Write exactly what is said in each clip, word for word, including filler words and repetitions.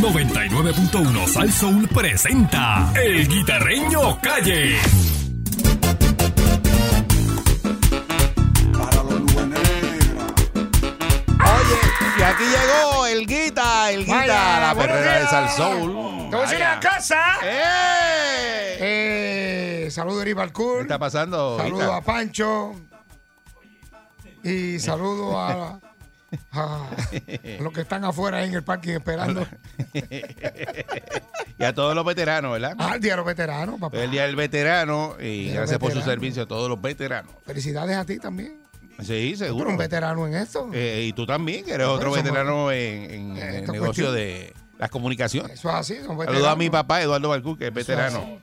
noventa y nueve punto uno Salsoul presenta El Guitarreño Calle. Para los Luma Negra. Oye, y aquí llegó el Guita, el Guita, vaya, la perrera de Salsoul. Te voy a ir a la casa. ¡Eh! eh saludos a Ribalcourt. ¿Qué está pasando? Saludos a Pancho. Y saludos a... Ah, los que están afuera en el parking esperando. Y a todos los veteranos, ¿verdad? Ah, el día de los veteranos, papá. El día del veterano. Y gracias veterano. por su servicio a todos los veteranos. Felicidades a ti también. Sí, seguro. Tú eres un veterano en esto. Eh, y tú también, que eres no, otro veterano en, en, en el negocio cuestión. de las comunicaciones. Eso es así, son veteranos. Saludos a mi papá, Eduardo Balcú, que es veterano.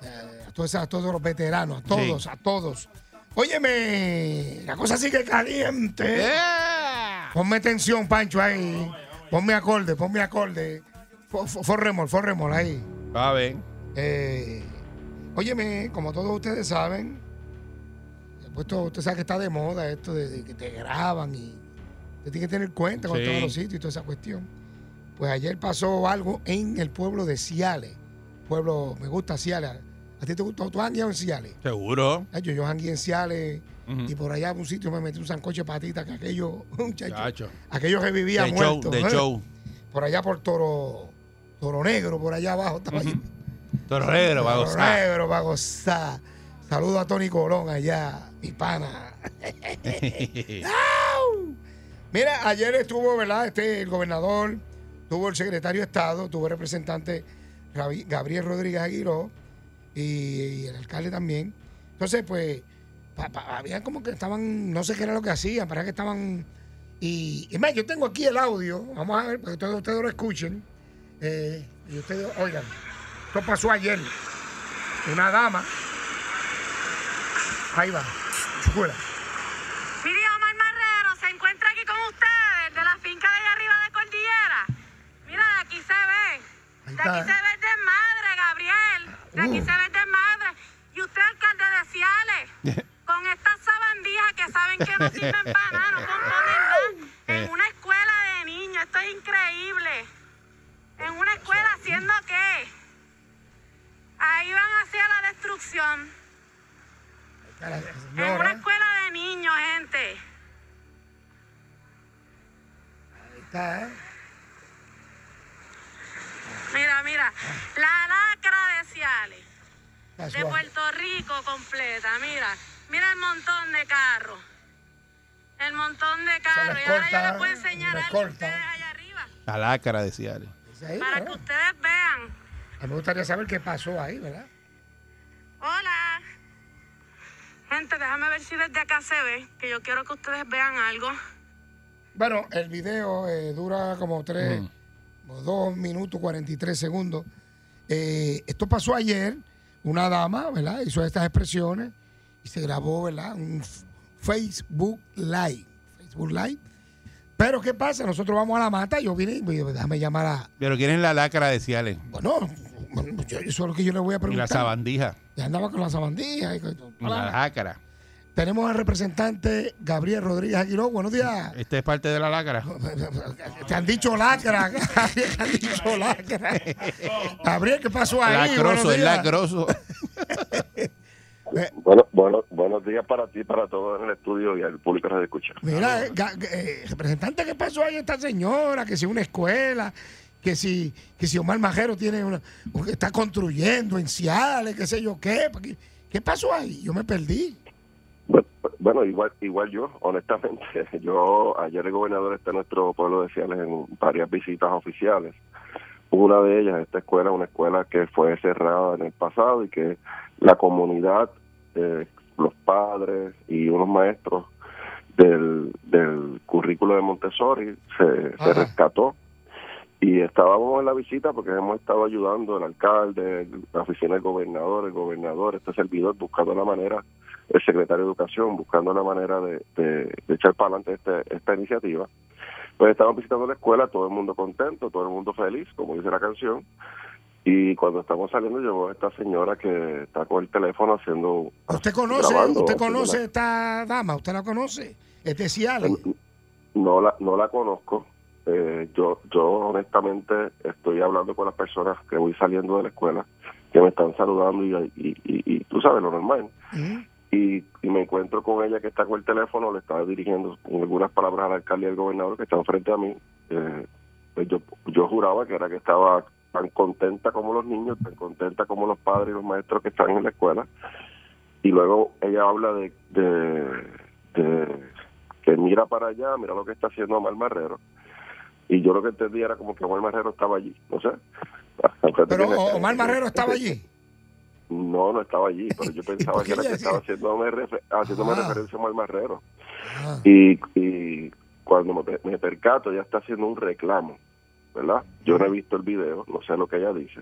Eh, a, todos, a todos los veteranos, a todos, sí. a todos. Óyeme, la cosa sigue caliente. Yeah. Ponme tensión, Pancho, ahí. Ponme acorde, ponme acorde. Forremol, forremol, ahí. A ver. Eh, óyeme, como todos ustedes saben, pues todo, usted sabe que está de moda esto de, de que te graban y te tiene que tener cuenta con sí. todos los sitios y toda esa cuestión. Pues ayer pasó algo en el pueblo de Ciales. Pueblo, me gusta Ciales. ¿A ti te gustó? ¿Tú has jangueado en Ciales? Seguro. Ay, yo yo jangueé en Ciales uh-huh. y por allá en un sitio me metí un sancoche de patita que aquello, muchachos, aquellos que vivían de muertos. Show, de ¿eh? show. Por allá por Toro, Toro Negro, por allá abajo estaba uh-huh. allí. Toro Negro, va a gozar. Toro Negro, va a gozar. Saludos a Tony Colón allá, mi pana. Mira, ayer estuvo, ¿verdad? Este, el gobernador, tuvo el secretario de Estado, tuvo el representante Gabriel Rodríguez Aguiló. Y, y el alcalde también. Entonces, pues, pa, pa, había como que estaban, no sé qué era lo que hacían, para que estaban. Y, y más, yo tengo aquí el audio, vamos a ver, para que todos ustedes lo escuchen. Eh, y ustedes, oigan, esto pasó ayer. Una dama. Ahí va, chucula. Mire, Omar Marrero se encuentra aquí con ustedes, de la finca de allá arriba de Cordillera. Mira, de aquí se ve. De aquí se ve. De aquí se ve de madre. Y usted, alcalde de Ciales, con estas sabandijas que saben que no sirven para nada, no componen nada, en una escuela de niños, esto es increíble. En una escuela, ¿haciendo qué? Ahí van hacia la destrucción. En una escuela de niños, gente. Ahí está, ¿eh? Mira, mira, la lacra de Ciales, de Puerto Rico completa, mira, mira el montón de carros, el montón de carros, y ahora yo les puedo enseñar algo a ustedes allá arriba. La lacra de Ciales. Ahí, para ¿verdad? que ustedes vean. A mí me gustaría saber qué pasó ahí, ¿verdad? Hola. Gente, déjame ver si desde acá se ve, que yo quiero que ustedes vean algo. Bueno, el video eh, dura como tres... Mm. dos minutos cuarenta y tres segundos. Eh, esto pasó ayer. Una dama, ¿verdad? Hizo estas expresiones y se grabó, ¿verdad? Un Facebook Live. Facebook Live. Pero, ¿qué pasa? Nosotros vamos a la mata. Yo vine y déjame llamar a. Pero, ¿quién es la lacra de Ciales? Bueno, bueno yo, eso es lo que yo le voy a preguntar. Y la sabandija. Ya andaba con la sabandija. Y con la lacra. Tenemos al representante Gabriel Rodríguez Aguiló. Buenos días. Este es parte de la lacra. Te han dicho lacra. Te han dicho lacra. Gabriel, ¿qué pasó ahí? Lacroso, es lacroso. Bueno, bueno, buenos días para ti, para todos en el estudio y al público que nos escucha. Mira, eh, eh, representante, ¿qué pasó ahí esta señora? Que si una escuela, que si que si Omar Marrero tiene una, está construyendo en Ciales, qué sé yo qué. ¿Qué, qué pasó ahí? Yo me perdí. Bueno, igual igual yo, honestamente, yo ayer el gobernador está en nuestro pueblo de Ciales en varias visitas oficiales. Una de ellas, esta escuela, una escuela que fue cerrada en el pasado y que la comunidad, eh, los padres y unos maestros del, del currículo de Montessori se, se rescató. Y estábamos en la visita porque hemos estado ayudando al alcalde, la oficina del gobernador, el gobernador, este servidor, buscando la manera, el secretario de Educación, buscando la manera de, de, de echar para adelante este, esta iniciativa. Pues estábamos visitando la escuela, todo el mundo contento, todo el mundo feliz, como dice la canción. Y cuando estamos saliendo llegó esta señora que está con el teléfono haciendo... ¿Usted conoce, grabando, usted conoce una... esta dama? ¿Usted la conoce? ¿Es de Ciales? No, no, la, no la conozco. eh, yo yo honestamente estoy hablando con las personas que voy saliendo de la escuela, que me están saludando y, y, y, y tú sabes, lo normal. ¿Eh? Y, y me encuentro con ella que está con el teléfono, le estaba dirigiendo algunas palabras al alcalde y al gobernador que están frente a mí. Eh, pues yo, yo juraba que era que estaba tan contenta como los niños, tan contenta como los padres y los maestros que están en la escuela. Y luego ella habla de, de, de que mira para allá, mira lo que está haciendo Omar Marrero. Y yo lo que entendí era como que Omar Marrero estaba allí, no sé. Pero Omar Marrero estaba allí. No, no estaba allí, pero yo pensaba que era que estaba haciéndome, refer haciéndome ah. referencia a Omar Marrero. Ah. Y, y cuando me, me percato, ella está haciendo un reclamo, ¿verdad? Yo no he visto el video, no sé lo que ella dice,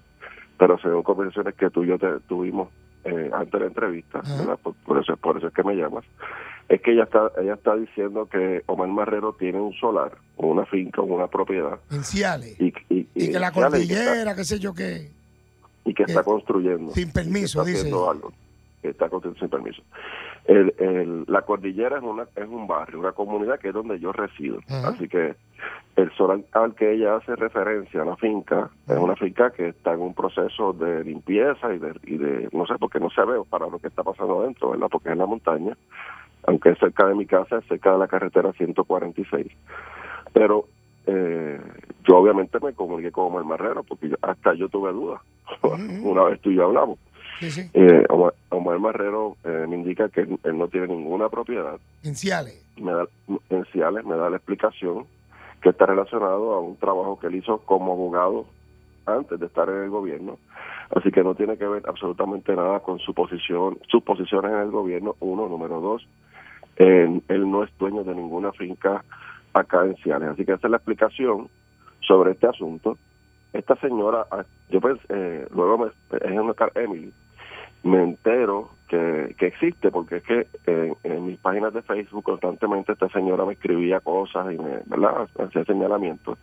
pero según conversaciones que tú y yo te, tuvimos eh, antes de la entrevista, ah. ¿verdad? Por, por, eso, por eso es que me llamas. Es que ella está ella está diciendo que Omar Marrero tiene un solar, una finca, una propiedad. En Ciales. Y, y, y, y que la Cordillera, qué sé yo qué... y que está construyendo sin permiso, que está dice algo, que está construyendo sin permiso. El, el, la Cordillera es una es un barrio, una comunidad que es donde yo resido. Ajá. Así que el solar al que ella hace referencia, la finca, ajá, es una finca que está en un proceso de limpieza y de, y de no sé, porque no se ve para lo que está pasando adentro, ¿verdad? Porque es en la montaña, aunque es cerca de mi casa, es cerca de la carretera ciento cuarenta y seis. Pero eh, yo obviamente me comuniqué con Omar Marrero porque yo, hasta yo tuve dudas. Una vez tú y yo hablamos. Sí, sí. Eh, Omar, Omar Marrero eh, me indica que él, él no tiene ninguna propiedad. En Ciales. Me da, en Ciales me da la explicación que está relacionado a un trabajo que él hizo como abogado antes de estar en el gobierno. Así que no tiene que ver absolutamente nada con su posición, sus posiciones en el gobierno, uno. Número dos, eh, él no es dueño de ninguna finca acá en Ciales. Así que esa es la explicación sobre este asunto. Esta señora, yo pues, eh, luego me, es en car Emily, me entero que, que existe, porque es que eh, en mis páginas de Facebook constantemente esta señora me escribía cosas y me, ¿verdad?, hacía señalamientos,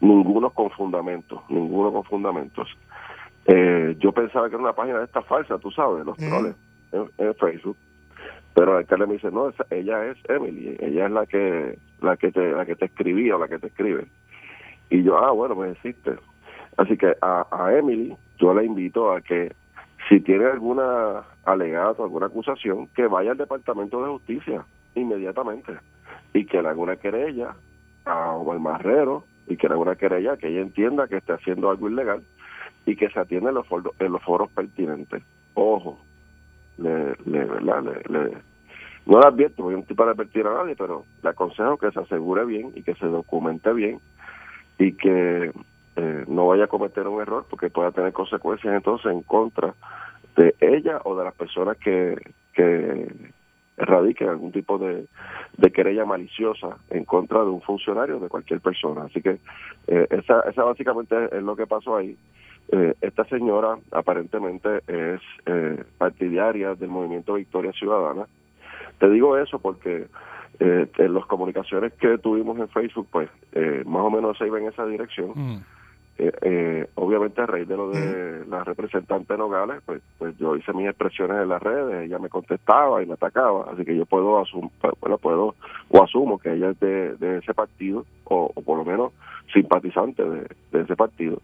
ninguno con fundamentos, ninguno con fundamentos. Eh, yo pensaba que era una página de esta falsa, tú sabes, los troles mm. en, en Facebook, pero el alcalde me dice, no, esa, ella es Emily, ella es la que la que te, la que te escribía o la que te escribe. Y yo, ah, bueno, pues existe. Así que a, a Emily yo la invito a que si tiene alguna alegato, alguna acusación, que vaya al Departamento de Justicia inmediatamente y que le haga una querella a Omar Marrero y que le haga una querella, que ella entienda que está haciendo algo ilegal y que se atienda en los foros, en los foros pertinentes. Ojo, le, le, ¿verdad? Le, le, no la advierto, porque no estoy para advertir a nadie, pero le aconsejo que se asegure bien y que se documente bien y que eh, no vaya a cometer un error porque pueda tener consecuencias entonces en contra de ella o de las personas que, que radiquen algún tipo de, de querella maliciosa en contra de un funcionario o de cualquier persona. Así que eh, esa, esa básicamente es lo que pasó ahí. Eh, esta señora aparentemente es eh, partidaria del movimiento Victoria Ciudadana. Te digo eso porque... Eh, en las comunicaciones que tuvimos en Facebook, pues eh, más o menos se iba en esa dirección. Mm. Eh, eh, obviamente, a raíz de lo de mm. la representante Nogales, pues, pues yo hice mis expresiones en las redes, ella me contestaba y me atacaba, así que yo puedo asum bueno, puedo o asumo que ella es de, de ese partido, o, o por lo menos simpatizante de, de ese partido,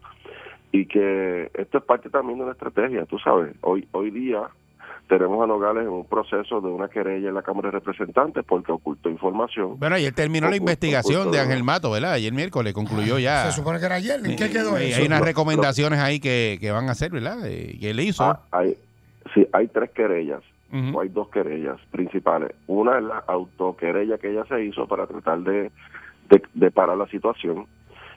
y que esto es parte también de una estrategia, tú sabes, hoy hoy día... Tenemos a Nogales en un proceso de una querella en la Cámara de Representantes porque ocultó información. Bueno, ayer terminó ocultó, la investigación ocultó, de Ángel Mato, ¿verdad? Ayer miércoles concluyó ah, ya. Se supone que era ayer. ¿En qué quedó eso? Hay unas recomendaciones ahí que, que van a hacer, ¿verdad? Que él hizo. Ah, hay, sí, hay tres querellas, uh-huh. o hay dos querellas principales. Una es la autoquerella que ella se hizo para tratar de, de, de parar la situación.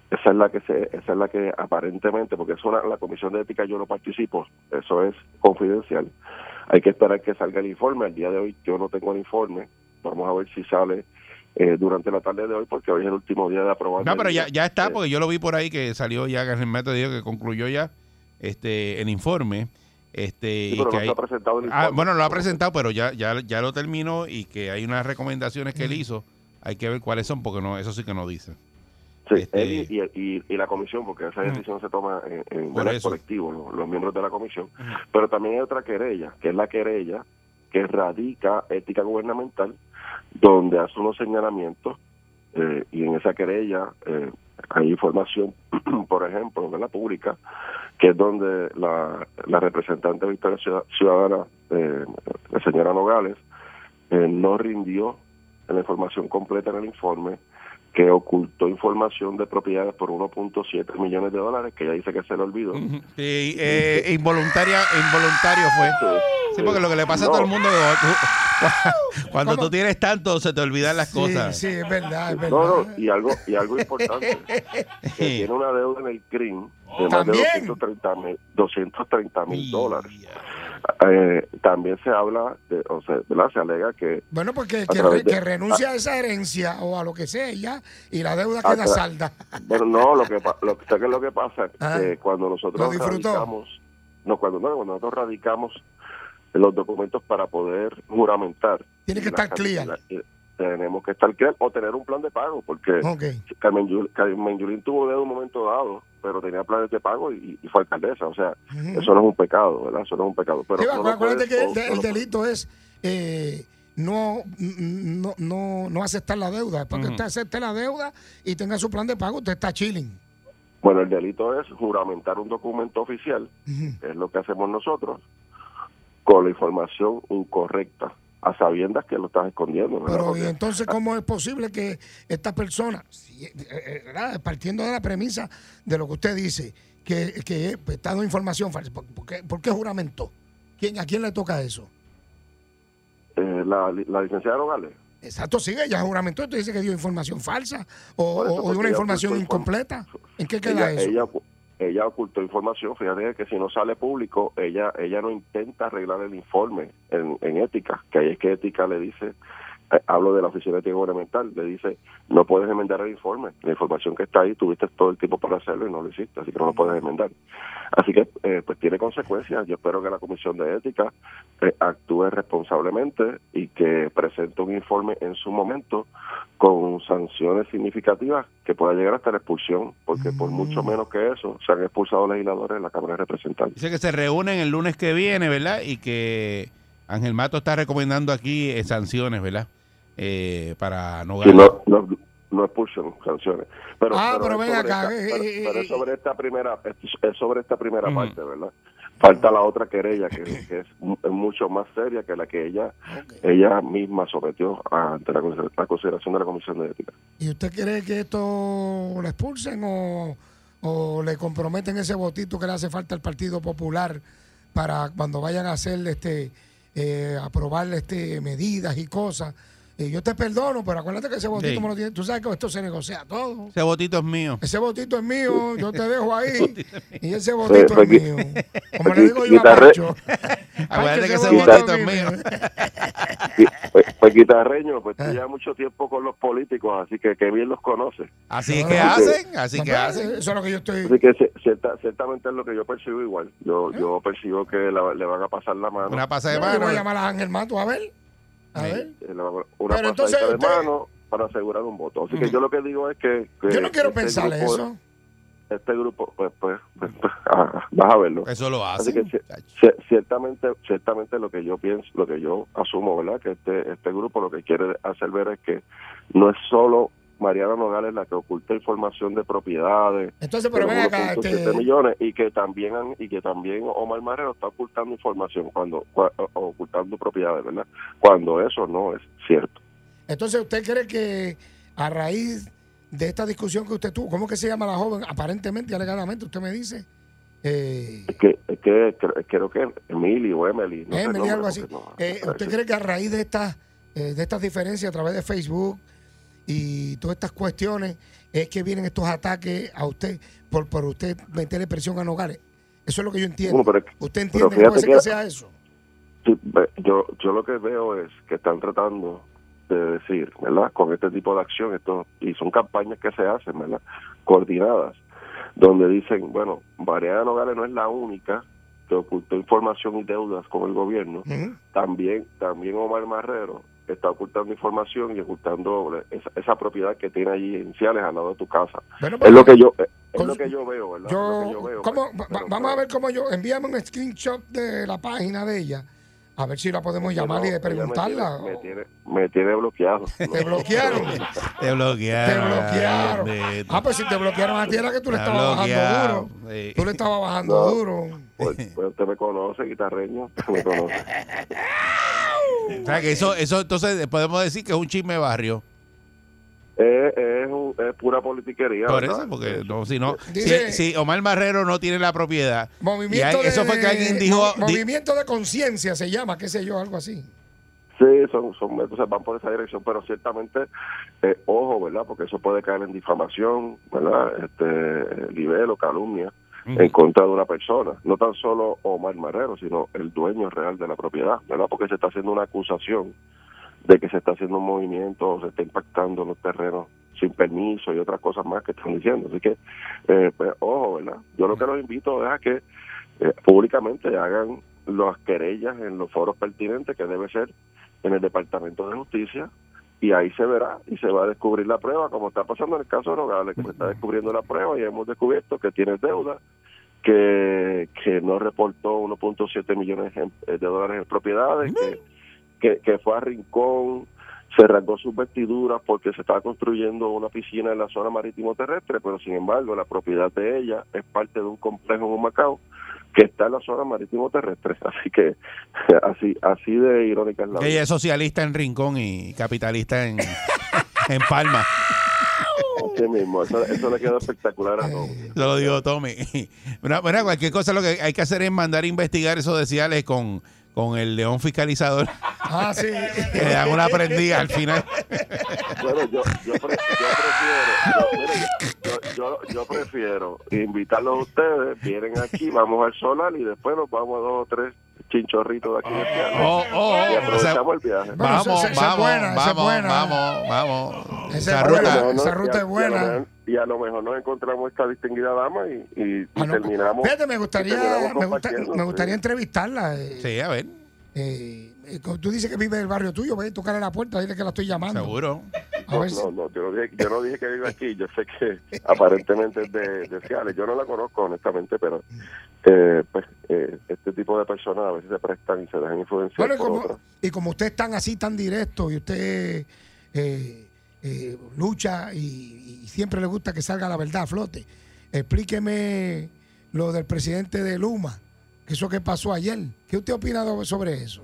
Esa es la que se, esa es la que aparentemente, porque eso la, la Comisión de Ética yo no participo, eso es confidencial. Hay que esperar que salga el informe. Al día de hoy yo no tengo el informe. Vamos a ver si sale eh, durante la tarde de hoy, porque hoy es el último día de aprobación. No, pero ya, ya está, porque yo lo vi por ahí que salió ya, que el Mato dijo que concluyó ya este el informe. Este, sí, pero y que no hay... ha presentado el informe. Ah, bueno, lo ha presentado, pero ya, ya, ya lo terminó y que hay unas recomendaciones que él hizo. Hay que ver cuáles son, porque no, eso sí que no dice. Sí, este... él y, y, y la comisión, porque esa decisión mm. se toma en, en bueno, el colectivo, ¿no? Los miembros de la comisión. Mm. Pero también hay otra querella, que es la querella que radica ética gubernamental, donde hace unos señalamientos eh, y en esa querella eh, hay información, por ejemplo, de la pública, que es donde la, la representante de Victoria Ciudadana, eh, la señora Nogales, eh, no rindió la información completa en el informe, que ocultó información de propiedades por uno punto siete millones de dólares, que ella dice que se le olvidó. Sí, eh, involuntaria, involuntario fue. Sí, sí, porque lo que le pasa no. a todo el mundo, cuando ¿Cómo? tú tienes tanto, se te olvidan las sí, cosas. Sí, es verdad, es verdad. No, no, y algo, y algo importante, que tiene una deuda en el green de más ¿También? de doscientos treinta mil dólares. Eh, también se habla, de, o sea, ¿verdad? Se alega que... Bueno, porque que, re, que renuncia de, a esa herencia o a lo que sea ya, y la deuda queda salda. Bueno, no, lo que, lo, sé que es lo que pasa, ah, que cuando nosotros radicamos, no, cuando, no, cuando nosotros radicamos los documentos para poder juramentar. Tiene que estar clear. La, tenemos que estar clear o tener un plan de pago, porque okay. Carmen, Yul, Carmen Yulín tuvo deuda en un momento dado, pero tenía planes de pago y, y fue alcaldesa, o sea, uh-huh. eso no es un pecado, ¿verdad? Eso no es un pecado. Pero sí, no acuérdate que el, de, el delito es eh, no, no no no aceptar la deuda, porque uh-huh. usted acepte la deuda y tenga su plan de pago, usted está chilling. Bueno, el delito es juramentar un documento oficial, uh-huh. es lo que hacemos nosotros, con la información incorrecta, a sabiendas que lo estás escondiendo, ¿verdad? Pero y entonces, ¿cómo es posible que esta persona, ¿verdad? partiendo de la premisa de lo que usted dice, que, que está dando información falsa, ¿por, por, qué, ¿por qué juramentó? ¿Quién, ¿A quién le toca eso? Eh, la, la licenciada Nogales. Exacto, sí, ella juramentó, usted dice que dio información falsa o, eso, o de una información incompleta. ¿En qué queda ella, eso? Ella, ella ocultó información, fíjate que si no sale público, ella ella no intenta arreglar el informe en, en ética, que ahí es que ética le dice, eh, hablo de la oficina de ética gubernamental, le dice, no puedes enmendar el informe, la información que está ahí, tuviste todo el tiempo para hacerlo y no lo hiciste, así que no lo puedes enmendar. Así que, eh, pues tiene consecuencias, yo espero que la Comisión de Ética eh, actúe responsablemente y que presente un informe en su momento con sanciones significativas que pueda llegar hasta la expulsión, porque mm. por mucho menos que eso se han expulsado legisladores de la Cámara de Representantes. Dice que se reúnen el lunes que viene, ¿verdad? Y que Ángel Mato está recomendando aquí eh, sanciones, ¿verdad? Eh, para no ganar. No, no, no expulsión, sanciones. Pero, ah, pero, pero ven acá. Esta, pero, pero es sobre esta primera, es sobre esta primera mm. parte, ¿verdad? Falta la otra querella, que, que es mucho más seria que la que ella okay. ella misma sometió ante la, la consideración de la Comisión de Ética. ¿Y usted cree que esto la expulsen o, o le comprometen ese votito que le hace falta al Partido Popular para cuando vayan a hacer, este, eh, aprobar este, medidas y cosas? Eh, yo te perdono, pero acuérdate que ese votito sí. me lo tiene. Tú sabes que esto se negocia todo. Ese votito es mío. Ese votito es mío, yo te dejo ahí. Y ese votito sí, es mío. Como le digo yo a Pancho. Acuérdate que ese votito es mío. Sí, pues, pues Guitarreño, pues tú llevas mucho tiempo con los políticos, así que que bien los conoces. Así es que hacen, así que hacen. Eso es lo que yo estoy... Así que cierta, ciertamente es lo que yo percibo igual. Yo, ¿Eh? yo percibo que la, le van a pasar la mano. Una pasa de mano. Yo voy a llamar a Ángel Mato, a ver. A ver. Una pero pasadita de usted... mano para asegurar un voto. Así que mm. yo lo que digo es que, que yo no quiero este pensar grupo, eso. Este grupo, pues, pues, pues, pues ah, vas a verlo. Eso lo hace. Así que ciertamente, ciertamente lo que yo pienso, lo que yo asumo, ¿verdad? Que este, este grupo lo que quiere hacer ver es que no es solo Mariana Nogales la que oculta información de propiedades. Entonces, pero ven acá, este... millones y que también y que también Omar Marrero está ocultando información cuando cua, ocultando propiedades, ¿verdad? Cuando eso no es cierto. Entonces, ¿usted cree que a raíz de esta discusión que usted tuvo, cómo que se llama la joven, aparentemente y alegadamente, usted me dice? Eh... Es que, es que creo que Emily o Emily, no Emily, nombre, algo así. No, eh, ¿Usted cree que a raíz de estas eh, de estas diferencias a través de Facebook y todas estas cuestiones es que vienen estos ataques a usted por por usted meterle presión a Nogales? Eso es lo que yo entiendo. Bueno, pero, ¿usted entiende que puede ser que sea eso? Sí, yo yo lo que veo es que están tratando de decir, ¿verdad? Con este tipo de acción, esto, y son campañas que se hacen, ¿verdad? Coordinadas, donde dicen, bueno, Mariana Nogales no es la única que ocultó información y deudas con el gobierno. Uh-huh. También también Omar Marrero está ocultando información y ocultando esa, esa propiedad que tiene allí en Ciales al lado de tu casa. Bueno, es lo que yo es con, lo que yo veo, ¿verdad? Yo, lo que yo veo, ¿cómo, pero, vamos pero, a ver cómo yo envíame un screenshot de la página de ella A ver si la podemos llamar y preguntarla. Me tiene, me tiene bloqueado. ¿Te bloquearon? Te bloquearon. Te bloquearon. Ah, pues si te bloquearon a ti era que tú le estabas bajando duro. Tú le estabas bajando duro. Pues usted me conoce, guitarreño. Me conoce. O sea, que eso, eso entonces podemos decir que es un chisme de barrio. Es, es, es pura politiquería. Por eso, porque no, si no, dice, si, si Omar Marrero no tiene la propiedad, y hay, eso de, fue que alguien dijo. Movimiento di de conciencia se llama, qué sé yo, algo así. Sí, son, son, entonces van por esa dirección, pero ciertamente, eh, ojo, ¿verdad? Porque eso puede caer en difamación, ¿verdad? Este, libelo, calumnia, uh-huh, en contra de una persona. No tan solo Omar Marrero, sino el dueño real de la propiedad, ¿verdad? Porque se está haciendo una acusación de que se está haciendo un movimiento o se está impactando los terrenos sin permiso y otras cosas más que están diciendo. Así que, eh, pues, ojo, ¿verdad? Yo lo que los invito es a que eh, públicamente hagan las querellas en los foros pertinentes, que debe ser en el Departamento de Justicia, y ahí se verá y se va a descubrir la prueba, como está pasando en el caso de Nogales, que se está descubriendo la prueba y hemos descubierto que tiene deuda, que, que no reportó uno punto siete millones de dólares en propiedades, que Que, que fue a Rincón, se rasgó sus vestiduras porque se estaba construyendo una piscina en la zona marítimo terrestre, pero sin embargo la propiedad de ella es parte de un complejo en Humacao que está en la zona marítimo terrestre. Así que así así de irónica es la vida. Ella es socialista en Rincón y capitalista en, en Palma. Sí mismo, eso, eso le quedó espectacular a Tommy. Lo digo, Tommy. Bueno, bueno, cualquier cosa lo que hay que hacer es mandar a investigar eso de Ciales con... con el león fiscalizador. Ah, sí. Que le dan una prendida al final. Bueno, yo, yo, pre yo prefiero yo, yo, yo prefiero invitarlos a ustedes, vienen aquí, vamos al solar y después nos vamos a dos o tres chinchorritos de aquí del piano. Oh, oh, oh, y aprovechamos o sea, el viaje. Bueno, vamos, esa, esa vamos, buena, vamos, esa buena. vamos, vamos, vamos. Esa ruta, bueno, esa ruta ya, es buena. Y a lo mejor nos encontramos esta distinguida dama y, y, ah, y no, terminamos. Fíjate, me gustaría, me, gusta, me gustaría sí. entrevistarla. Eh, sí, a ver. Eh, eh, tú dices que vive en el barrio tuyo, ve, tocarle la puerta, dile que la estoy llamando. Seguro. A no, ver si... no, no, yo no, dije, yo no dije que vive aquí, yo sé que aparentemente es de, de Ciales. Yo no la conozco, honestamente, pero eh, pues, eh, este tipo de personas a veces se prestan y se dejan influenciar. Bueno, y, por como, y como usted es tan así, tan directo, y usted... Eh, Eh, lucha y, y siempre le gusta que salga la verdad a flote. Explíqueme lo del presidente de Luma, que eso que pasó ayer. ¿Qué usted opina sobre eso?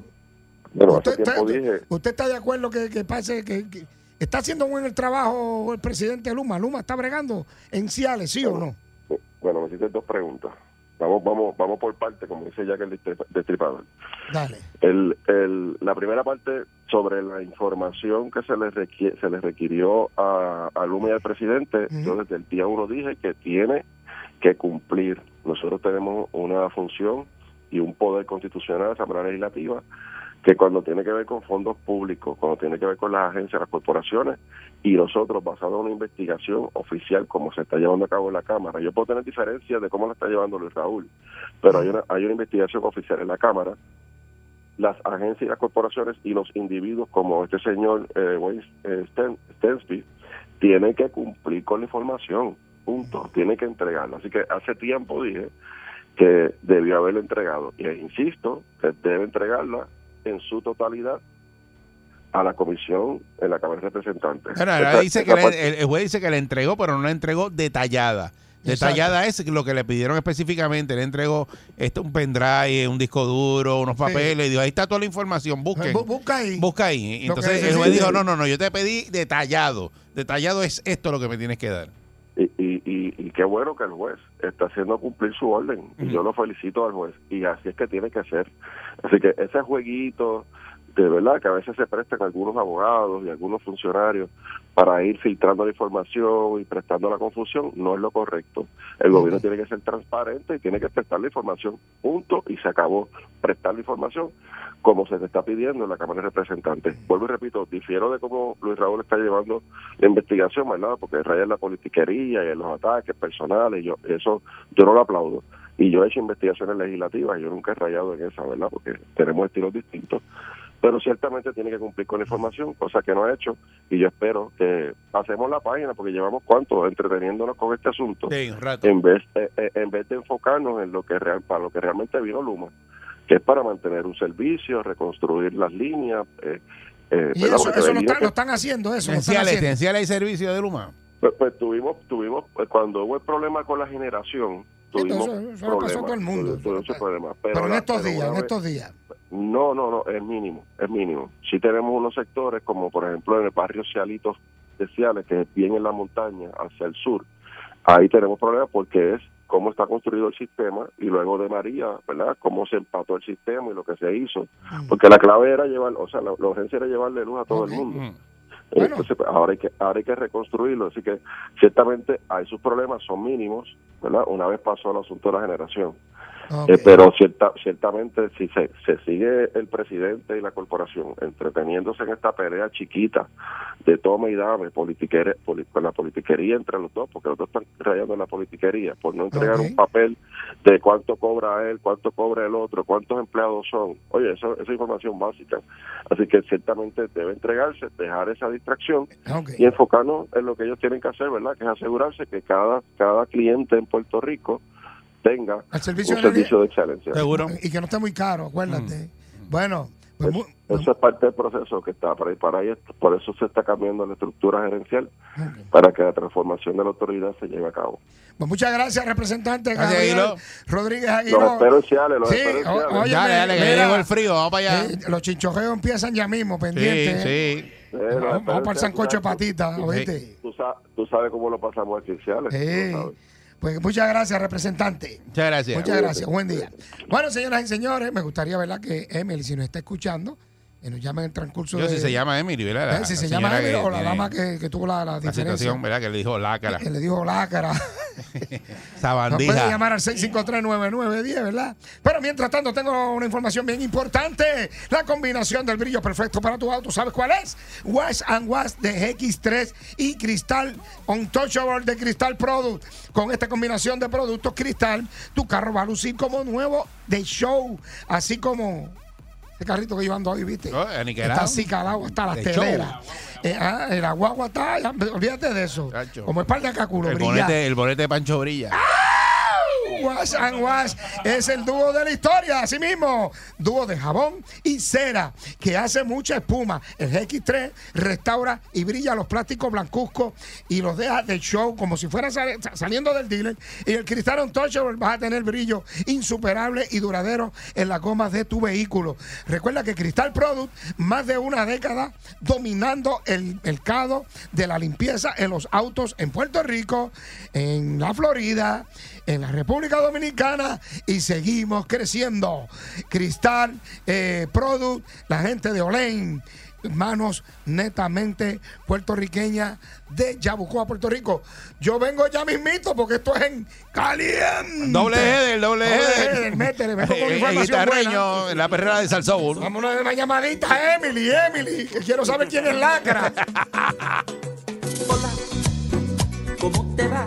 Bueno, usted, hace tiempo está, dije... ¿Usted está de acuerdo que, que pase, que, que está haciendo un buen trabajo el presidente de Luma? ¿Luma está bregando en Ciales, sí bueno, o no? Bueno, me hiciste dos preguntas. Vamos, vamos, vamos por parte, como dice Jack el Destripador. Dale. El, el, la primera parte sobre la información que se les requiere, se les requirió a, a Luma y al presidente, uh-huh. Yo desde el día uno dije que tiene que cumplir. Nosotros tenemos una función y un poder constitucional, Asamblea Legislativa, que cuando tiene que ver con fondos públicos, cuando tiene que ver con las agencias, las corporaciones, y nosotros, basado en una investigación oficial como se está llevando a cabo en la Cámara, yo puedo tener diferencias de cómo la está llevando Luis Raúl, pero hay una, hay una investigación oficial en la Cámara, las agencias y las corporaciones y los individuos como este señor eh, Wayne Stensby tienen que cumplir con la información, punto, tienen que entregarla. Así que hace tiempo dije que debió haberlo entregado, e insisto, que debe entregarla en su totalidad a la comisión en la Cámara de Representantes. Bueno, ahora esta, dice esta que parte... le, el juez dice que le entregó, pero no la entregó detallada. Detallada Exacto. es lo que le pidieron específicamente. Le entregó esto, un pendrive, un disco duro, unos papeles. Sí. Y dijo, ahí está toda la información, busquen. B busca ahí. Busca ahí. Entonces el juez dijo, no, no, no, yo te pedí detallado. Detallado es esto lo que me tienes que dar. Y, y, y, y qué bueno que el juez está haciendo cumplir su orden. Uh-huh. Y yo lo felicito al juez. Y así es que tiene que ser. Así que ese jueguito... de verdad que a veces se prestan algunos abogados y algunos funcionarios para ir filtrando la información y prestando la confusión, no es lo correcto. El gobierno tiene que ser transparente y tiene que prestar la información, punto, y se acabó. Prestar la información como se le está pidiendo en la Cámara de Representantes. Vuelvo y repito, difiero de cómo Luis Raúl está llevando la investigación, ¿verdad? Porque raya en la politiquería y en los ataques personales, yo eso yo no lo aplaudo. Y yo he hecho investigaciones legislativas y yo nunca he rayado en esa, ¿verdad? Porque tenemos estilos distintos. Pero ciertamente tiene que cumplir con la información, cosa que no ha hecho, y yo espero que pasemos la página, porque llevamos cuánto entreteniéndonos con este asunto, sí, un rato. en vez de, en vez de enfocarnos en lo que real, para lo que realmente vino Luma, que es para mantener un servicio, reconstruir las líneas. Eh, eh, y eso, eso lo, están, que... lo están haciendo, eso. En Ciales hay servicio de Luma. Pues, pues tuvimos, tuvimos pues, cuando hubo el problema con la generación, tuvimos eso, eso problemas, pasó a todo el mundo. Tuvimos ese problema, pero, pero en estos la, días, en vez, estos días. No, no, no, es mínimo, es mínimo. Sí tenemos unos sectores, como por ejemplo en el barrio Cialitos de Ciales, que es bien en la montaña, hacia el sur. Ahí tenemos problemas porque es cómo está construido el sistema y luego de María, ¿verdad? Cómo se empató el sistema y lo que se hizo. Porque la clave era llevar, o sea, la, la urgencia era llevarle luz a todo okay. el mundo. Bueno. Entonces, ahora hay que ahora hay que reconstruirlo, así que ciertamente hay sus problemas, son mínimos, ¿verdad? Una vez pasó el asunto de la generación, okay. eh, pero cierta, ciertamente si se, se sigue el presidente y la corporación entreteniéndose en esta pelea chiquita de toma y dame, politiquería, polit, la politiquería entre los dos, porque los dos están rayando en la politiquería, por no entregar okay. un papel de cuánto cobra él, cuánto cobra el otro, cuántos empleados son, oye, eso, esa es información básica, así que ciertamente debe entregarse, dejar esa distracción okay. y enfocarnos en lo que ellos tienen que hacer, ¿verdad? Que es asegurarse que cada cada cliente en Puerto Rico tenga el servicio un de servicio de excelencia. Seguro. Y que no esté muy caro, acuérdate. Mm. Bueno, pues, es, pues, eso es parte del proceso que está para ahí, para ahí, por eso se está cambiando la estructura gerencial okay. para que la transformación de la autoridad se lleve a cabo. Pues muchas gracias, representante Gabriel Rodríguez Aguiló. Los espero en Ciales, los sí, espero en Ciales. Dale, dale, que llegó el frío, vamos para allá. Eh, los chinchojeos empiezan ya mismo, pendientes. Sí, eh. sí. Sí, no, vamos para el sancocho de patitas, ¿oíste? Tú, tú sabes cómo lo pasamos aquí en Ciales. Sí. Pues muchas gracias, representante. Muchas gracias. Muchas gracias, buen día. Bueno, señoras y señores, me gustaría, ¿verdad?, que Emily, si nos está escuchando, que nos llame en el transcurso. Yo, de... si se llama Emily, ¿verdad? La, si la se llama Emily, o la dama que, que tuvo la, la diferencia. La situación, ¿verdad?, que le dijo lácara. Que, que le dijo lácara. Esa bandija. Nos puede llamar al seis cinco tres, nueve nueve uno cero, ¿verdad? Pero mientras tanto tengo una información bien importante. La combinación del brillo perfecto para tu auto, ¿sabes cuál es? Wash and Wash de G X tres y Cristal Untouchable de Cristal Product. Con esta combinación de productos Cristal, tu carro va a lucir como nuevo de show. Así como ese carrito que yo ando hoy, ¿viste? Oh, está así calado hasta las teleras. Eh, ah, el aguagua está, ya, olvídate de eso. Cacho. Como espalda caculo, el bonete, el bonete de Pancho brilla. ¡Ah! Wash and Wash es el dúo de la historia, así mismo. Dúo de jabón y cera que hace mucha espuma. El G X tres restaura y brilla los plásticos blancuzcos y los deja de show como si fuera sal saliendo del dealer. Y el Cristal Untouchable vas a tener brillo insuperable y duradero en las gomas de tu vehículo. Recuerda que Cristal Product, más de una década dominando el mercado de la limpieza en los autos en Puerto Rico, en la Florida, en la República Dominicana, y seguimos creciendo. Cristal eh, Product, la gente de Olén, hermanos netamente puertorriqueña de Yabucoa, Puerto Rico. Yo vengo ya mismito porque esto es en caliente. Doble header, doble header. Métele, métele con información Guitarreño, la perrera de Salsoul. Vámonos de una llamadita a Emily, Emily, que quiero saber quién es lacra. Hola, ¿cómo te va?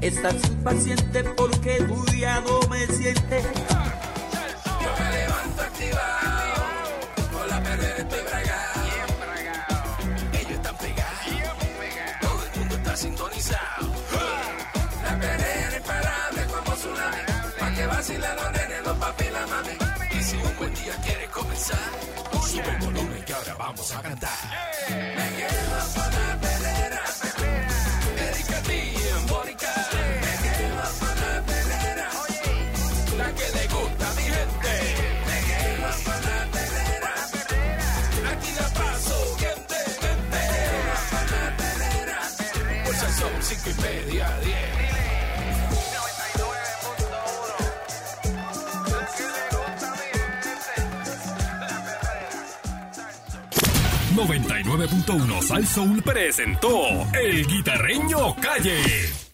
Estás impaciente porque tu día no me siente. Yo me levanto activado, con la perrera estoy bragado. Ellos están pegados, todo el mundo está sintonizado. La perrera es imparable como tsunami, pa' que vacilan los nenes, los papi y la mami. Y si un buen día quieres comenzar, sube el volumen que ahora vamos a cantar. Me quedo con la perrera, dedica a ti. Cinco y media, diez. noventa y nueve punto uno Salsoul presentó El Guitarreño Calle.